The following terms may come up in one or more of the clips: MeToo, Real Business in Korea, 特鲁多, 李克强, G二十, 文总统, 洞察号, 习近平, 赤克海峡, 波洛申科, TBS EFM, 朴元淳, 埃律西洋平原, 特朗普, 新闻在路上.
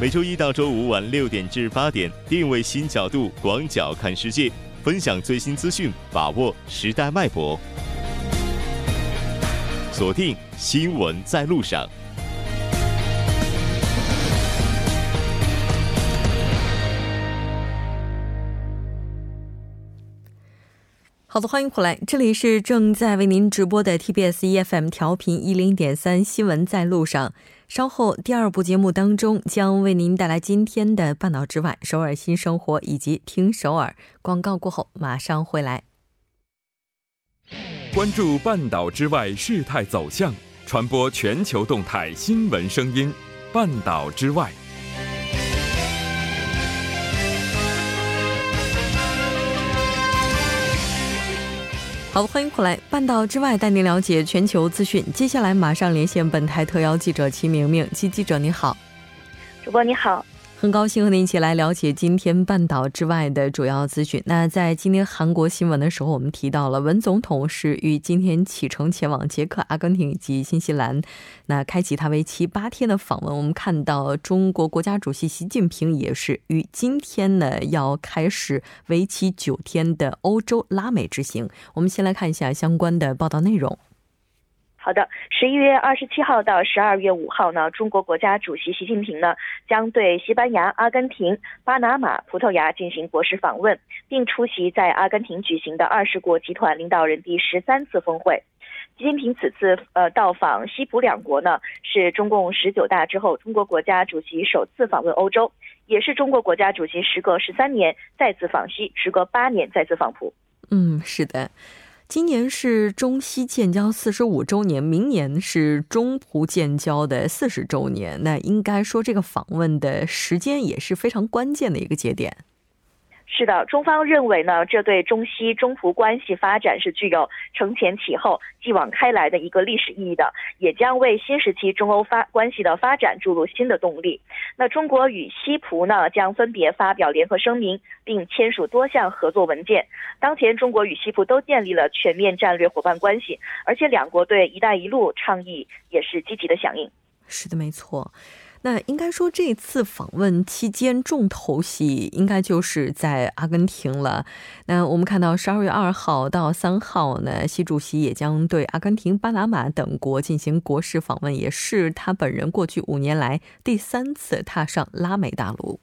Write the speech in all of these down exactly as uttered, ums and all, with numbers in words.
每周一到周五晚六点至八点，定位新角度，广角看世界，分享最新资讯，把握时代脉搏。锁定《新闻在路上》。好的，欢迎回来， 这里是正在为您直播的 T B S E F M 调频 一零点三 新闻在路上。 稍后第二部节目当中将为您带来今天的半岛之外首尔新生活以及听首尔。关注半岛之外事态走向，传播全球动态新闻声音，半岛之外。 好的，欢迎回来，半岛之外带您了解全球资讯。 接下来马上连线本台特邀记者齐明明。 齐记者您好。 主播你好， 很高兴和您一起来了解今天半岛之外的主要资讯。 那在今天韩国新闻的时候，我们提到了 文总统是于今天启程前往捷克、阿根廷以及新西兰， 那开启他为期八天的访问。 我们看到中国国家主席习近平也是于今天呢要开始为期九天的欧洲拉美之行。 我们先来看一下相关的报道内容。 好的，十一月二十七号到十二月五号呢， 中国国家主席习近平呢 将对西班牙、阿根廷、巴拿马、葡萄牙进行国事访问， 并出席在阿根廷举行的 二十国集团领导人第十三次峰会。 习近平此次呃到访西葡两国呢， 是中共十九大之后 中国国家主席首次访问欧洲， 也是中国国家主席 时隔十三年 再次访西， 时隔八年 再次访葡。 嗯，是的， 今年是中西建交四十五周年， 明年是中葡建交的四十周年。 那应该说这个访问的时间也是非常关键的一个节点。 是的，中方认为呢， 这对中西中葡关系发展是具有承前启后、继往开来的一个历史意义的， 也将为新时期中欧关系的发展注入新的动力。 那中国与西葡呢将分别发表联合声明， 并签署多项合作文件。 当前中国与西葡都建立了全面战略伙伴关系， 而且两国对一带一路倡议也是积极的响应。 是的，没错。 那应该说这次访问期间重头戏应该就是在阿根廷了。 那我们看到 十二月二号到三号呢， 习主席也将对阿根廷、巴拿马等国进行国事访问， 也是他本人过去五年来第三次踏上拉美大陆。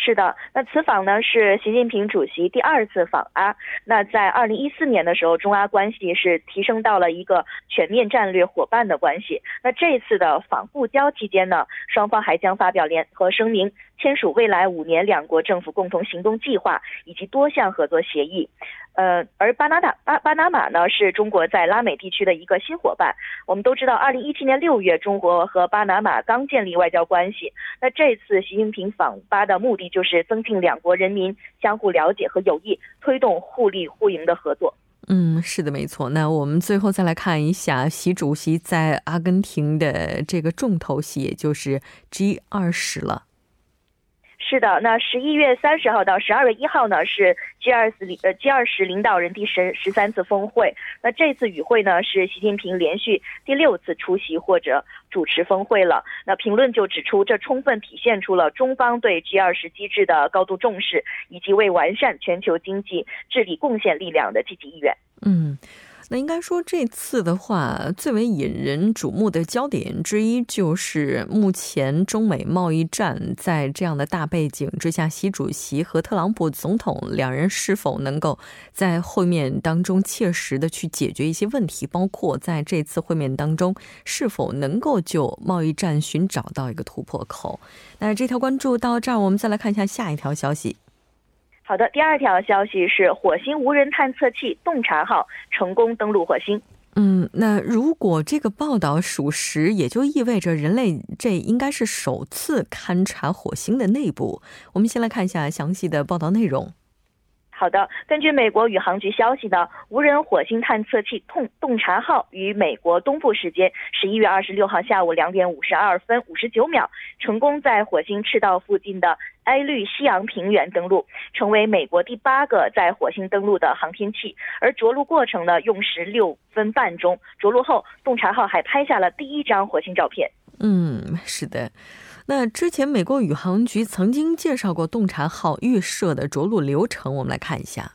是的，那此访呢 是习近平主席第二次访阿。 那在二零一四年的时候， 中阿关系是提升到了一个全面战略伙伴的关系。 那这次的访布交期间呢， 双方还将发表联合声明， 签署未来五年两国政府共同行动计划， 以及多项合作协议。 呃， 而巴拿马呢 是中国在拉美地区的一个新伙伴。 我们都知道， 二零一七年六月 中国和巴拿马刚建立外交关系。 那这次习近平访巴的目的就是增进两国人民相互了解和友谊，推动互利互赢的合作。 嗯，是的，没错。 那我们最后再来看一下习主席在阿根廷的这个重头戏， 也就是 G二十 了。 是的，那 十一月三十号到十二月一号呢， 是 G二十领导人第十三次峰会。 那这次与会呢， 是习近平连续第六次出席或者主持峰会了。 那评论就指出， 这充分体现出了中方对 G二十机制的高度重视， 以及为完善全球经济治理贡献力量的积极意愿。 嗯。 那应该说这次的话， 最为引人瞩目的焦点之一就是目前中美贸易战，在这样的大背景之下， 习主席和特朗普总统两人是否能够在会面当中切实的去解决一些问题， 包括在这次会面当中是否能够就贸易战寻找到一个突破口。 那这条关注到这儿，我们再来看一下下一条消息。 好的，第二条消息是火星无人探测器洞察号成功登陆火星。 嗯，那如果这个报道属实， 也就意味着人类这应该是首次勘察火星的内部。 我们先来看一下详细的报道内容。 好的，根据美国宇航局消息呢， 无人火星探测器洞察号于美国东部时间 十一月二十六号下午两点五十二分五十九秒， 成功在火星赤道附近的 埃律西洋平原登陆， 成为美国第八个在火星登陆的航天器。 而着陆过程呢， 用十六分半钟。着陆后，洞察号还拍下了第一张火星照片。嗯，是的。那之前美国宇航局曾经介绍过洞察好预射的着陆流程，我们来看一下。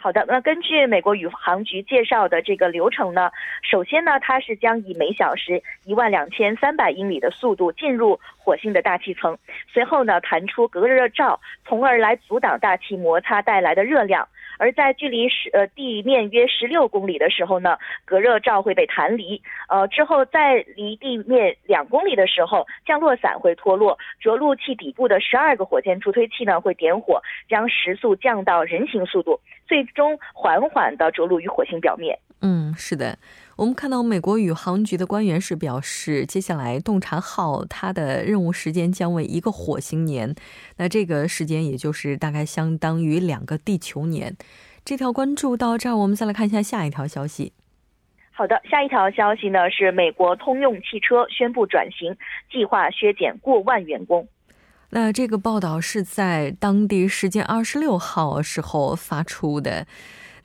好的，那根据美国宇航局介绍的这个流程呢，首先呢它是将以每小时一万两千三百英里的速度进入火星的大气层，随后呢弹出隔热罩，从而来阻挡大气摩擦带来的热量。 而在距离地面约 十六公里的时候呢， 隔热罩会被弹离， 之后在离地面 两公里的时候， 降落伞会脱落， 着陆器底部的 十二个火箭助推器呢 会点火， 将时速降到人形速度， 最终缓缓地着陆于火星表面。 嗯，是的，我们看到美国宇航局的官员是表示， 接下来洞察号它的任务时间将为一个火星年， 那这个时间也就是大概相当于两个地球年。 这条关注到这儿，我们再来看一下下一条消息。 好的，下一条消息呢 是美国通用汽车宣布转型，计划削减过万员工。 那这个报道是在当地时间 二十六号时候发出的。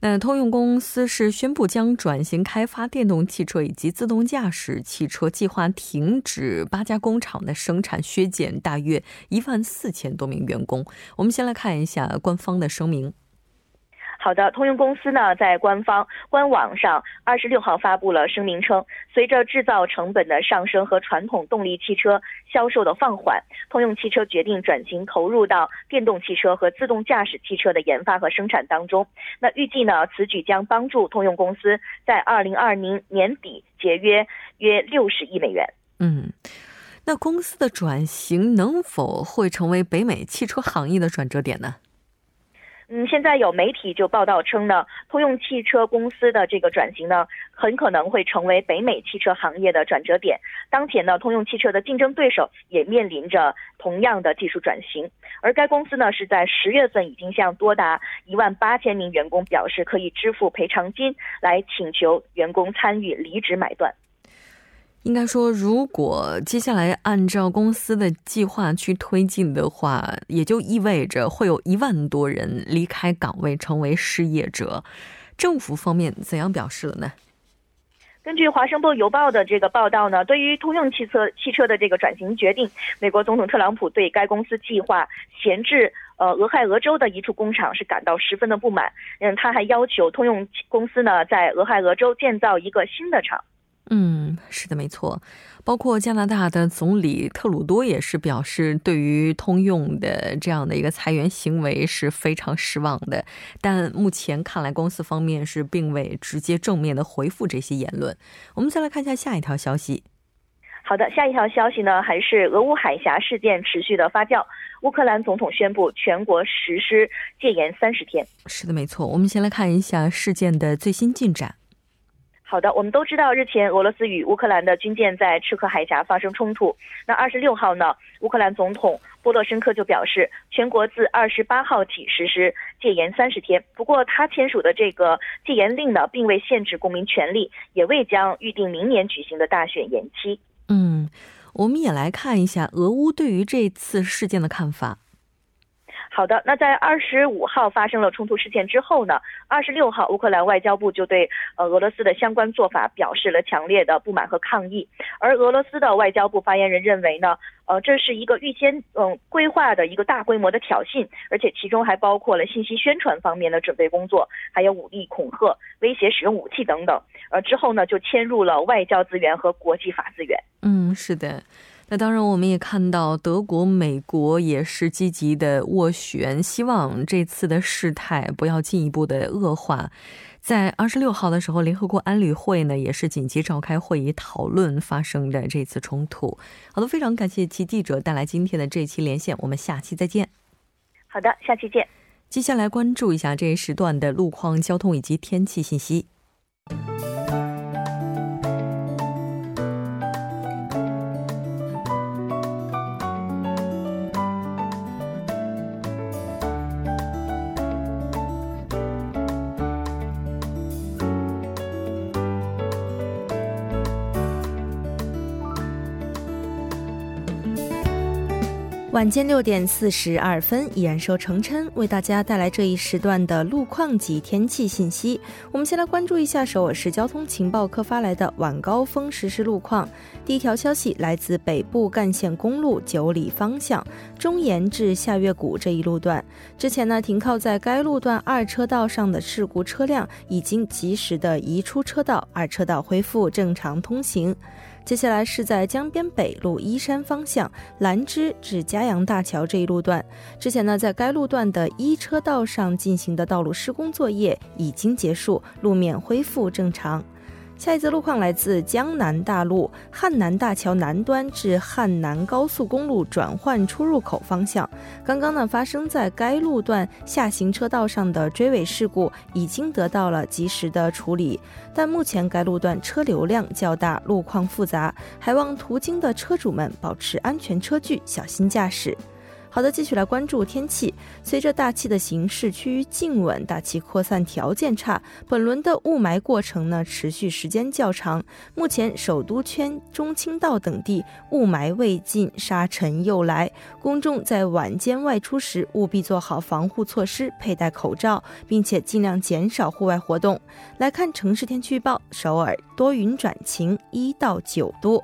那通用公司是宣布将转型开发电动汽车以及自动驾驶汽车，计划停止 八家工厂的生产，削减 大约 一万四千多名员工。 我们先来看一下官方的声明。 好的，通用公司呢在官方官网上 二十六号发布了声明称， 随着制造成本的上升和传统动力汽车销售的放缓， 通用汽车决定转型投入到电动汽车和自动驾驶汽车的研发和生产当中。 那预计呢此举将帮助通用公司在 二零二零年底 节约约 六十亿美元。 嗯， 那公司的转型能否会成为北美汽车行业的转折点呢？ 嗯，现在有媒体就报道称呢， 通用汽车公司的这个转型呢 很可能会成为北美汽车行业的转折点。 当前呢， 通用汽车的竞争对手也面临着同样的技术转型， 而该公司呢 是在十月份 已经向多达 一万八千名员工 表示可以支付赔偿金， 来请求员工参与离职买断。 应该说如果接下来按照公司的计划去推进的话， 也就意味着会有一万多人离开岗位成为失业者。 政府方面怎样表示了呢？ 根据华盛顿邮报的这个报道呢， 对于通用汽车汽车的这个转型决定， 美国总统特朗普对该公司计划闲置 俄亥俄州的一处工厂是感到十分的不满。 他还要求通用公司呢在俄亥俄州建造一个新的厂。 嗯，是的，没错，包括加拿大的总理特鲁多也是表示对于通用的这样的一个裁员行为是非常失望的， 但目前看来公司方面是并未直接正面的回复这些言论。 我们再来看一下下一条消息。 好的，下一条消息呢 还是俄乌海峡事件持续的发酵， 乌克兰总统宣布全国实施戒严 三十天。 是的，没错，我们先来看一下事件的最新进展。 好的，我们都知道日前俄罗斯与乌克兰的军舰在赤克海峡发生冲突。 那二十六号呢， 乌克兰总统波洛申科就表示， 全国自 二十八号起 实施戒严 三十天。 不过他签署的这个戒严令呢 并未限制公民权利， 也未将预定明年举行的大选延期。 嗯，我们也来看一下俄乌对于这次事件的看法。 好的，那在 二十五号发生了冲突事件之后呢， 二十六号 乌克兰外交部就对俄罗斯的相关做法表示了强烈的不满和抗议。 而俄罗斯的外交部发言人认为呢， 这是一个预先规划的一个大规模的挑衅， 而且其中还包括了信息宣传方面的准备工作， 还有武力恐吓、 威胁使用武器等等。 之后呢 就迁入了外交资源和国际法资源。 嗯，是的。 那当然我们也看到德国美国也是积极的斡旋， 希望这次的事态不要进一步的恶化。 在 二十六号的时候， 联合国安理会呢 也是紧急召开会议讨论发生的这次冲突。 好的，非常感谢其记者带来今天的这期连线， 我们下期再见。 好的，下期见。 接下来关注一下这一时段的路况、交通以及天气信息。晚间六点四十二分， 依然由程琛为大家带来这一时段的路况及天气信息。 我们先来关注一下首尔市交通情报科发来的晚高峰实时路况。 第一条消息来自北部干线公路九里方向， 中延至下月谷这一路段， 之前呢停靠在该路段二车道上的事故车辆已经及时的移出车道，二车道恢复正常通行。 接下来是在江边北路依山方向， 兰芝至嘉阳大桥这一路段， 之前呢在该路段的一车道上进行的道路施工作业已经结束， 路面恢复正常。 下一则路况来自江南大路， 汉南大桥南端至汉南高速公路转换出入口方向， 刚刚呢发生在该路段下行车道上的追尾事故， 已经得到了及时的处理， 但目前该路段车流量较大， 路况复杂， 还望途经的车主们保持安全车距， 小心驾驶。 好的，继续来关注天气。 随着大气的形势趋于静稳， 大气扩散条件差， 本轮的雾霾过程呢持续时间较长， 目前首都圈、 中青道等地 雾霾未尽， 沙尘又来， 公众在晚间外出时 务必做好防护措施， 佩戴口罩， 并且尽量减少户外活动。 来看城市天气预报， 首尔多云转晴， 一到九度。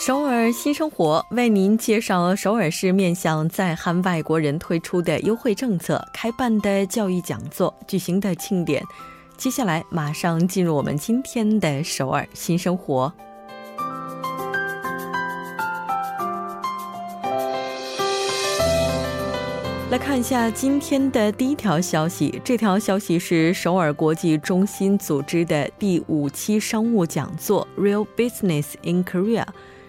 首尔新生活为您介绍首尔市面向在韩外国人推出的优惠政策、开办的教育讲座、举行的庆典。 接下来马上进入我们今天的首尔新生活。 来看一下今天的第一条消息。 这条消息是首尔国际中心组织的第五期商务讲座 Real Business in Korea。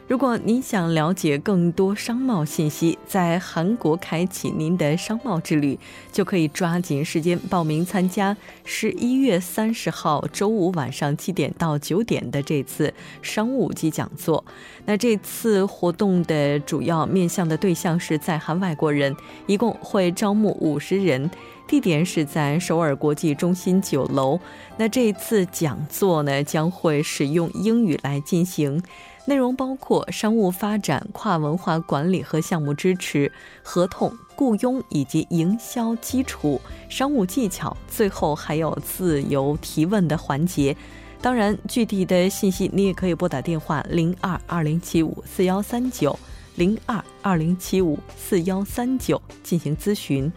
如果您想了解更多商贸信息， 在韩国开启您的商贸之旅， 就可以抓紧时间报名参加。 十一月三十号周五晚上七点到九点的这次商务及讲座， 那这次活动的主要面向的对象是在韩外国人， 一共会招募五十人， 地点是在首尔国际中心九楼。 那这次讲座呢将会使用英语来进行， 内容包括商务发展、跨文化管理和项目支持、 合同、雇佣以及营销基础、 商务技巧， 最后还有自由提问的环节。 当然具体的信息你也可以拨打电话 零二 二零七五 四一三九 零二 二零七五 四一三九 进行咨询。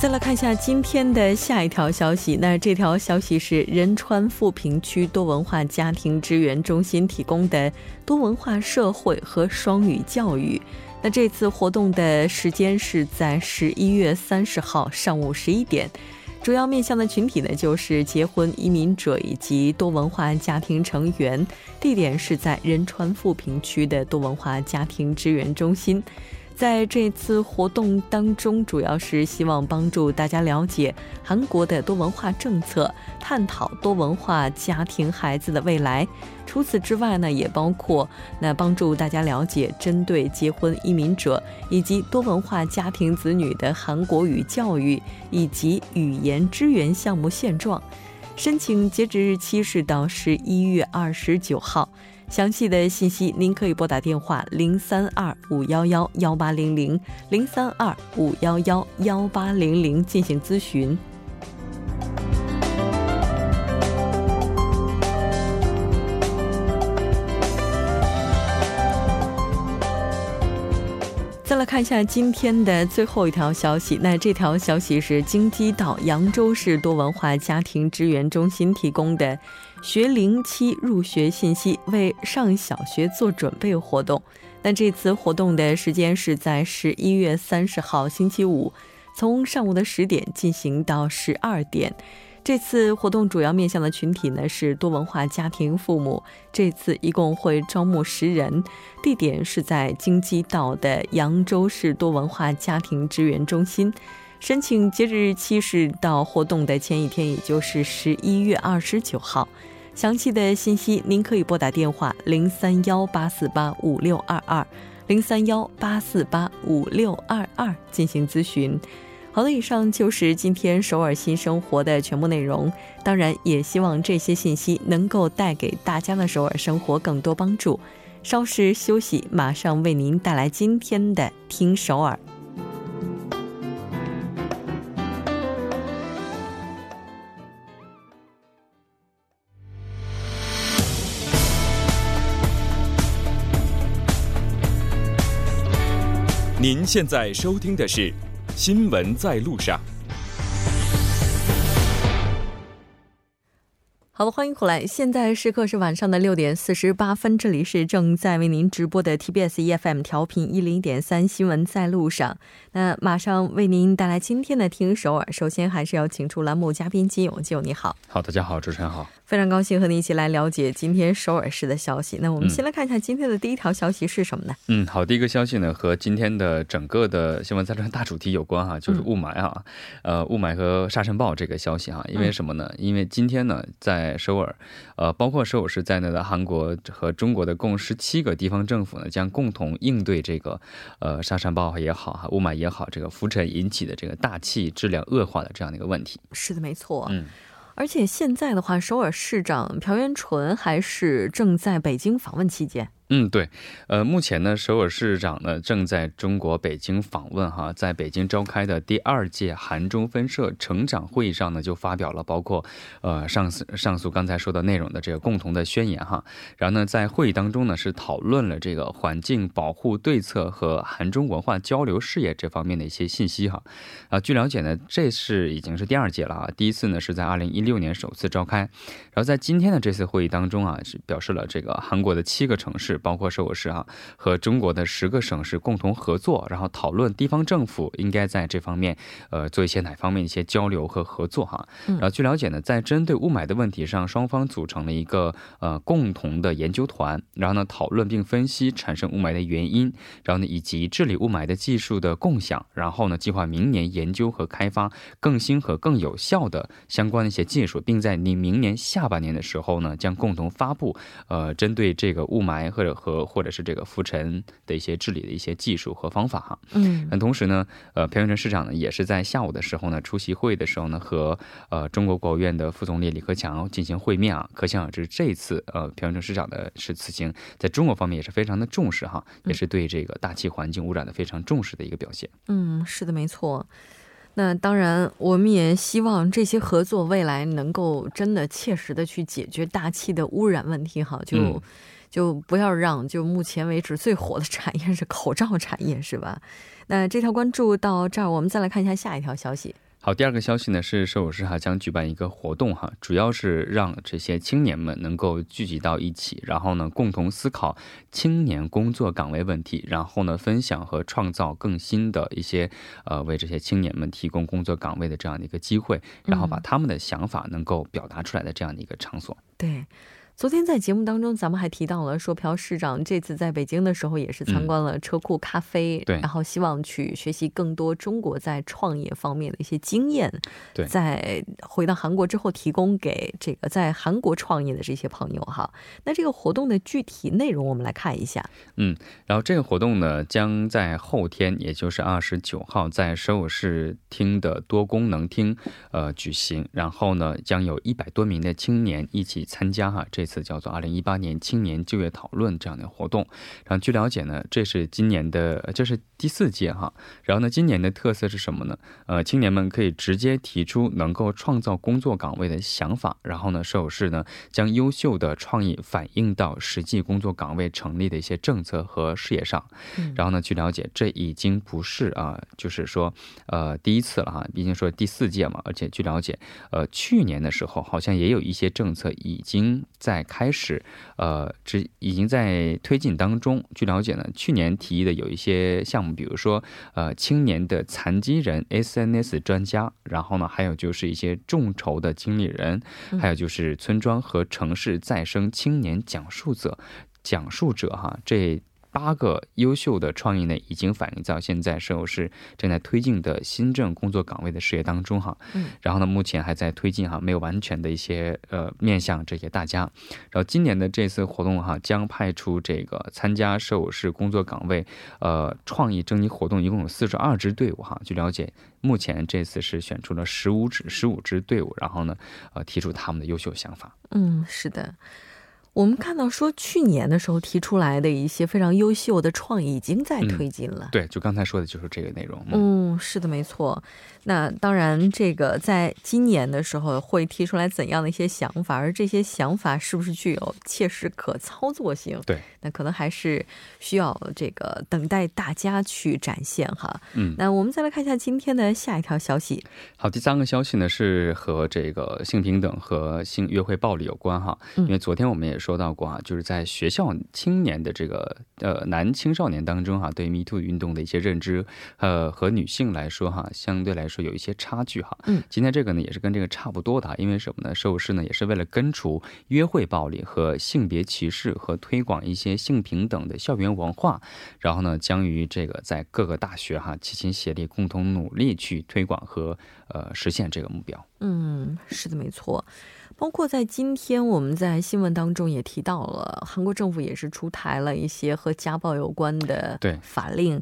再来看一下今天的下一条消息。 那这条消息是仁川富平区多文化家庭支援中心提供的多文化社会和双语教育。 那这次活动的时间是在 十一月三十号上午十一点， 主要面向的群体呢就是结婚移民者以及多文化家庭成员， 地点是在仁川富平区的多文化家庭支援中心。 在这次活动当中主要是希望帮助大家了解韩国的多文化政策，探讨多文化家庭孩子的未来。 除此之外呢也包括那帮助大家了解针对结婚移民者以及多文化家庭子女的韩国语教育， 以及语言支援项目现状。 申请截止日期是到十一月二十九号， 详细的信息您可以拨打电话 零三二 五一一 一八零零 零三二 五一一 一八零零 进行咨询。 再来看一下今天的最后一条消息。 那这条消息是京畿道扬州市多文化家庭支援中心提供的 学龄期入学信息为上小学做准备活动。 那这次活动的时间是在 十一月三十号星期五，从上午的十点进行到十二点，这次活动主要面向的群体呢是多文化家庭父母，这次一共会招募十人，地点是在京畿道的扬州市多文化家庭支援中心。申请截止日期是到活动的前一天，也就是十一月二十九号。详细的信息您可以拨打电话零三一八四八五六二二 零三一八四八五六二二进行咨询。好的，以上就是今天首尔新生活的全部内容，当然也希望这些信息能够带给大家的首尔生活更多帮助。稍事休息，马上为您带来今天的听首尔。您现在收听的是新闻在路上。好的，欢迎回来，现在时刻是晚上的六点四十八分，这里是正在为您直播的 T B S E F M 调频 一零一点三 新闻在路上。那马上为您带来今天的听首尔，首先还是要请出栏目嘉宾金勇。金勇你好。好，大家好，主持人好，非常高兴和您一起来了解今天首尔市的消息。那我们先来看一下今天的第一条消息是什么呢？嗯，好，第一个消息呢和今天的整个的新闻在路上大主题有关哈、啊，就是雾霾啊、嗯，呃，雾霾和沙尘暴这个消息哈、啊，因为什么呢？嗯、因为今天呢在在首尔，呃，包括首尔市在内的韩国和中国的共十七个地方政府呢，将共同应对这个呃沙尘暴也好、雾霾也好，这个浮尘引起的这个大气质量恶化的这样的一个问题。是的，没错。嗯，而且现在的话，首尔市长朴元淳还是正在北京访问期间。嗯，对，呃，目前呢，首尔市长呢正在中国北京访问哈，在北京召开的第二届韩中分社成长会议上呢，就发表了包括呃上述上述刚才说的内容的这个共同的宣言哈。然后呢，在会议当中呢，是讨论了这个环境保护对策和韩中文化交流事业这方面的一些信息哈。啊，据了解呢，这是已经是第二届了啊，第一次呢是在二零一六年首次召开。然后在今天的这次会议当中啊，是表示了这个韩国的七个城市，包括首尔市啊和中国的十个省市共同合作，然后讨论地方政府应该在这方面呃做一些哪方面一些交流和合作哈。然后据了解呢，在针对雾霾的问题上，双方组成了一个呃共同的研究团，然后呢讨论并分析产生雾霾的原因，然后呢以及治理雾霾的技术的共享，然后呢计划明年研究和开发更新和更有效的相关的一些技术，并在你明年下半年的时候呢将共同发布呃针对这个雾霾和和或者是这个浮尘的一些治理的一些技术和方法哈。嗯，同时呢，呃，朴元淳市长呢也是在下午的时候呢，出席会议的时候呢，和呃中国国务院的副总理李克强进行会面啊。可想而知，这次呃朴元淳市长的是此行在中国方面也是非常的重视哈，也是对这个大气环境污染的非常重视的一个表现。嗯，是的，没错。那当然我们也希望这些合作未来能够真的切实的去解决大气的污染问题哈，就、嗯就不要让就目前为止最火的产业是口罩产业，是吧？那这条关注到这儿，我们再来看一下下一条消息。好，第二个消息呢是首尔市哈将举办一个活动哈，主要是让这些青年们能够聚集到一起，然后呢共同思考青年工作岗位问题，然后呢分享和创造更新的一些呃为这些青年们提供工作岗位的这样的一个机会，然后把他们的想法能够表达出来的这样的一个场所。嗯、对。昨天在节目当中咱们还提到了说朴市长这次在北京的时候也是参观了车库咖啡、嗯、对，然后希望去学习更多中国在创业方面的一些经验，对，在回到韩国之后提供给这个在韩国创业的这些朋友哈。那这个活动的具体内容我们来看一下。嗯，然后这个活动呢将在后天，也就是二十九号在首尔市厅的多功能厅呃举行，然后呢将有一百多名的青年一起参加哈，这这次叫做二零一八年青年就业讨论这样的活动。然后据了解呢，这是今年的这是第四届哈。然后呢，今年的特色是什么呢？呃，青年们可以直接提出能够创造工作岗位的想法。然后呢，首尔市呢将优秀的创意反映到实际工作岗位成立的一些政策和事业上。嗯、然后呢，据了解，这已经不是啊，就是说呃第一次了哈，毕竟说第四届嘛。而且据了解，呃去年的时候好像也有一些政策已经在已经在开始呃已经在推进当中。据了解呢，去年提议的有一些项目，比如说呃青年的残疾人 에스엔에스 专家，然后呢还有就是一些众筹的经理人，还有就是村庄和城市再生青年讲述者讲述者哈这 八个优秀的创意呢已经反映到现在社会是正在推进的新政工作岗位的事业当中哈。然后呢目前还在推进哈，没有完全的一些呃面向这些大家。然后今年的这次活动哈将派出这个参加社会是工作岗位呃创意征集活动一共有 四十二支队伍哈，据了解 目前这次是选出了 十五支队伍，然后呢呃提出他们的优秀想法。 嗯，是的。 我们看到说去年的时候提出来的一些非常优秀的创意已经在推进了。对，就刚才说的就是这个内容。嗯，是的，没错。那当然这个在今年的时候会提出来怎样的一些想法，而这些想法是不是具有切实可操作性？对，那可能还是需要这个等待大家去展现哈。那我们再来看一下今天的下一条消息。好，第三个消息呢是和这个性平等和性约会暴力有关哈。因为昨天我们也说到 就是在学校青年的这个呃男青少年当中哈，对MeToo运动的一些认知呃和女性来说哈，相对来说有一些差距哈。今天这个呢也是跟这个差不多的，因为什么呢？受试呢也是为了根除约会暴力和性别歧视和推广一些性平等的校园文化，然后呢将于这个在各个大学哈齐心协力，共同努力去推广和呃实现这个目标。嗯，是的，没错。 包括在今天我们在新闻当中也提到了，韩国政府也是出台了一些和家暴有关的法令，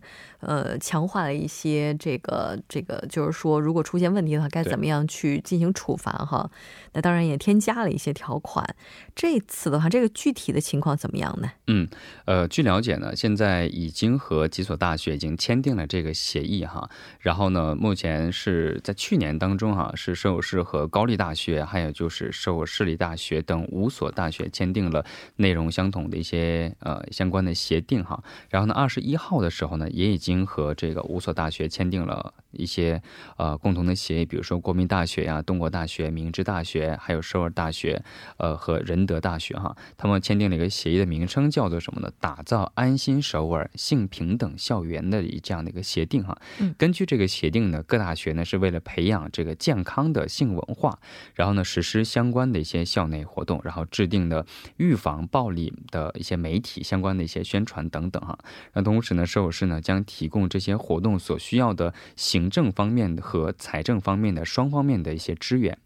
强化了一些这个这个就是说如果出现问题的话该怎么样去进行处罚哈。那当然也添加了一些条款。这次的话这个具体的情况怎么样呢？嗯，呃据了解呢，现在已经和几所大学已经签订了这个协议哈，然后呢目前是在去年当中哈是社会市和高丽大学还有就是 社市立大学等五所大学签订了内容相同的一些呃相关的协定哈，然后呢二十一号的时候呢也已经和这个五所大学签订了一些呃共同的协议，比如说国民大学呀、东国大学、明治大学还有首尔大学呃和仁德大学哈，他们签订了一个协议的名称叫做什么呢打造安心首尔性平等校园的这样的一个协定哈。根据这个协定呢，各大学呢是为了培养这个健康的性文化，然后呢实施相关的一些校内活动，然后制定的预防暴力的一些媒体相关的一些宣传等等哈。然后同时呢社市呢将提供这些活动所需要的行政方面和财政方面的双方面的一些支援。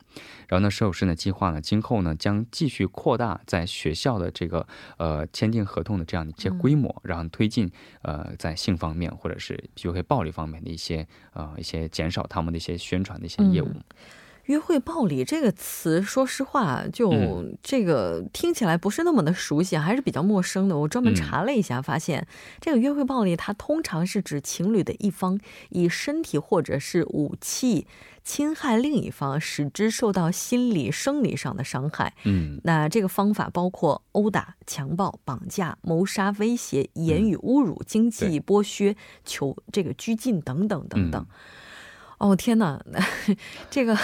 然后呢社会市呢计划了今后呢将继续扩大在学校的这个呃签订合同的这样的一些规模，然后推进呃在性方面或者是就会暴力方面的一些呃一些减少他们的一些宣传的一些业务。 约会暴力这个词说实话就这个听起来不是那么的熟悉，还是比较陌生的。我专门查了一下发现这个约会暴力它通常是指情侣的一方以身体或者是武器侵害另一方实质受到心理生理上的伤害。那这个方法包括殴打、强暴、绑架、谋杀、威胁、言语侮辱、经济剥削、求这个拘禁等等等等。 哦，天哪，这个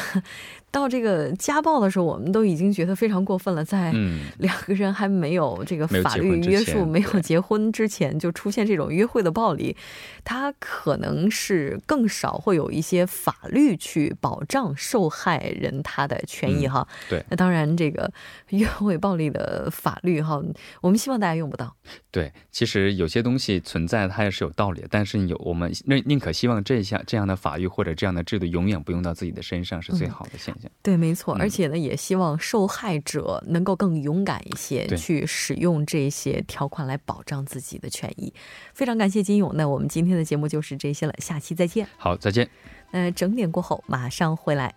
到这个家暴的时候我们都已经觉得非常过分了，在两个人还没有这个法律约束没有结婚之前就出现这种约会的暴力，它可能是更少会有一些法律去保障受害人他的权益哈。那当然这个约会暴力的法律哈，我们希望大家用不到。对，其实有些东西存在它也是有道理，但是我们宁可希望这一项这样的法律或者这样的 制度永远不用到自己的身上是最好的现象。对，没错，而且呢也希望受害者能够更勇敢一些去使用这些条款来保障自己的权益。非常感谢金勇，那我们今天的节目就是这些了，下期再见。好，再见。那整点过后马上回来。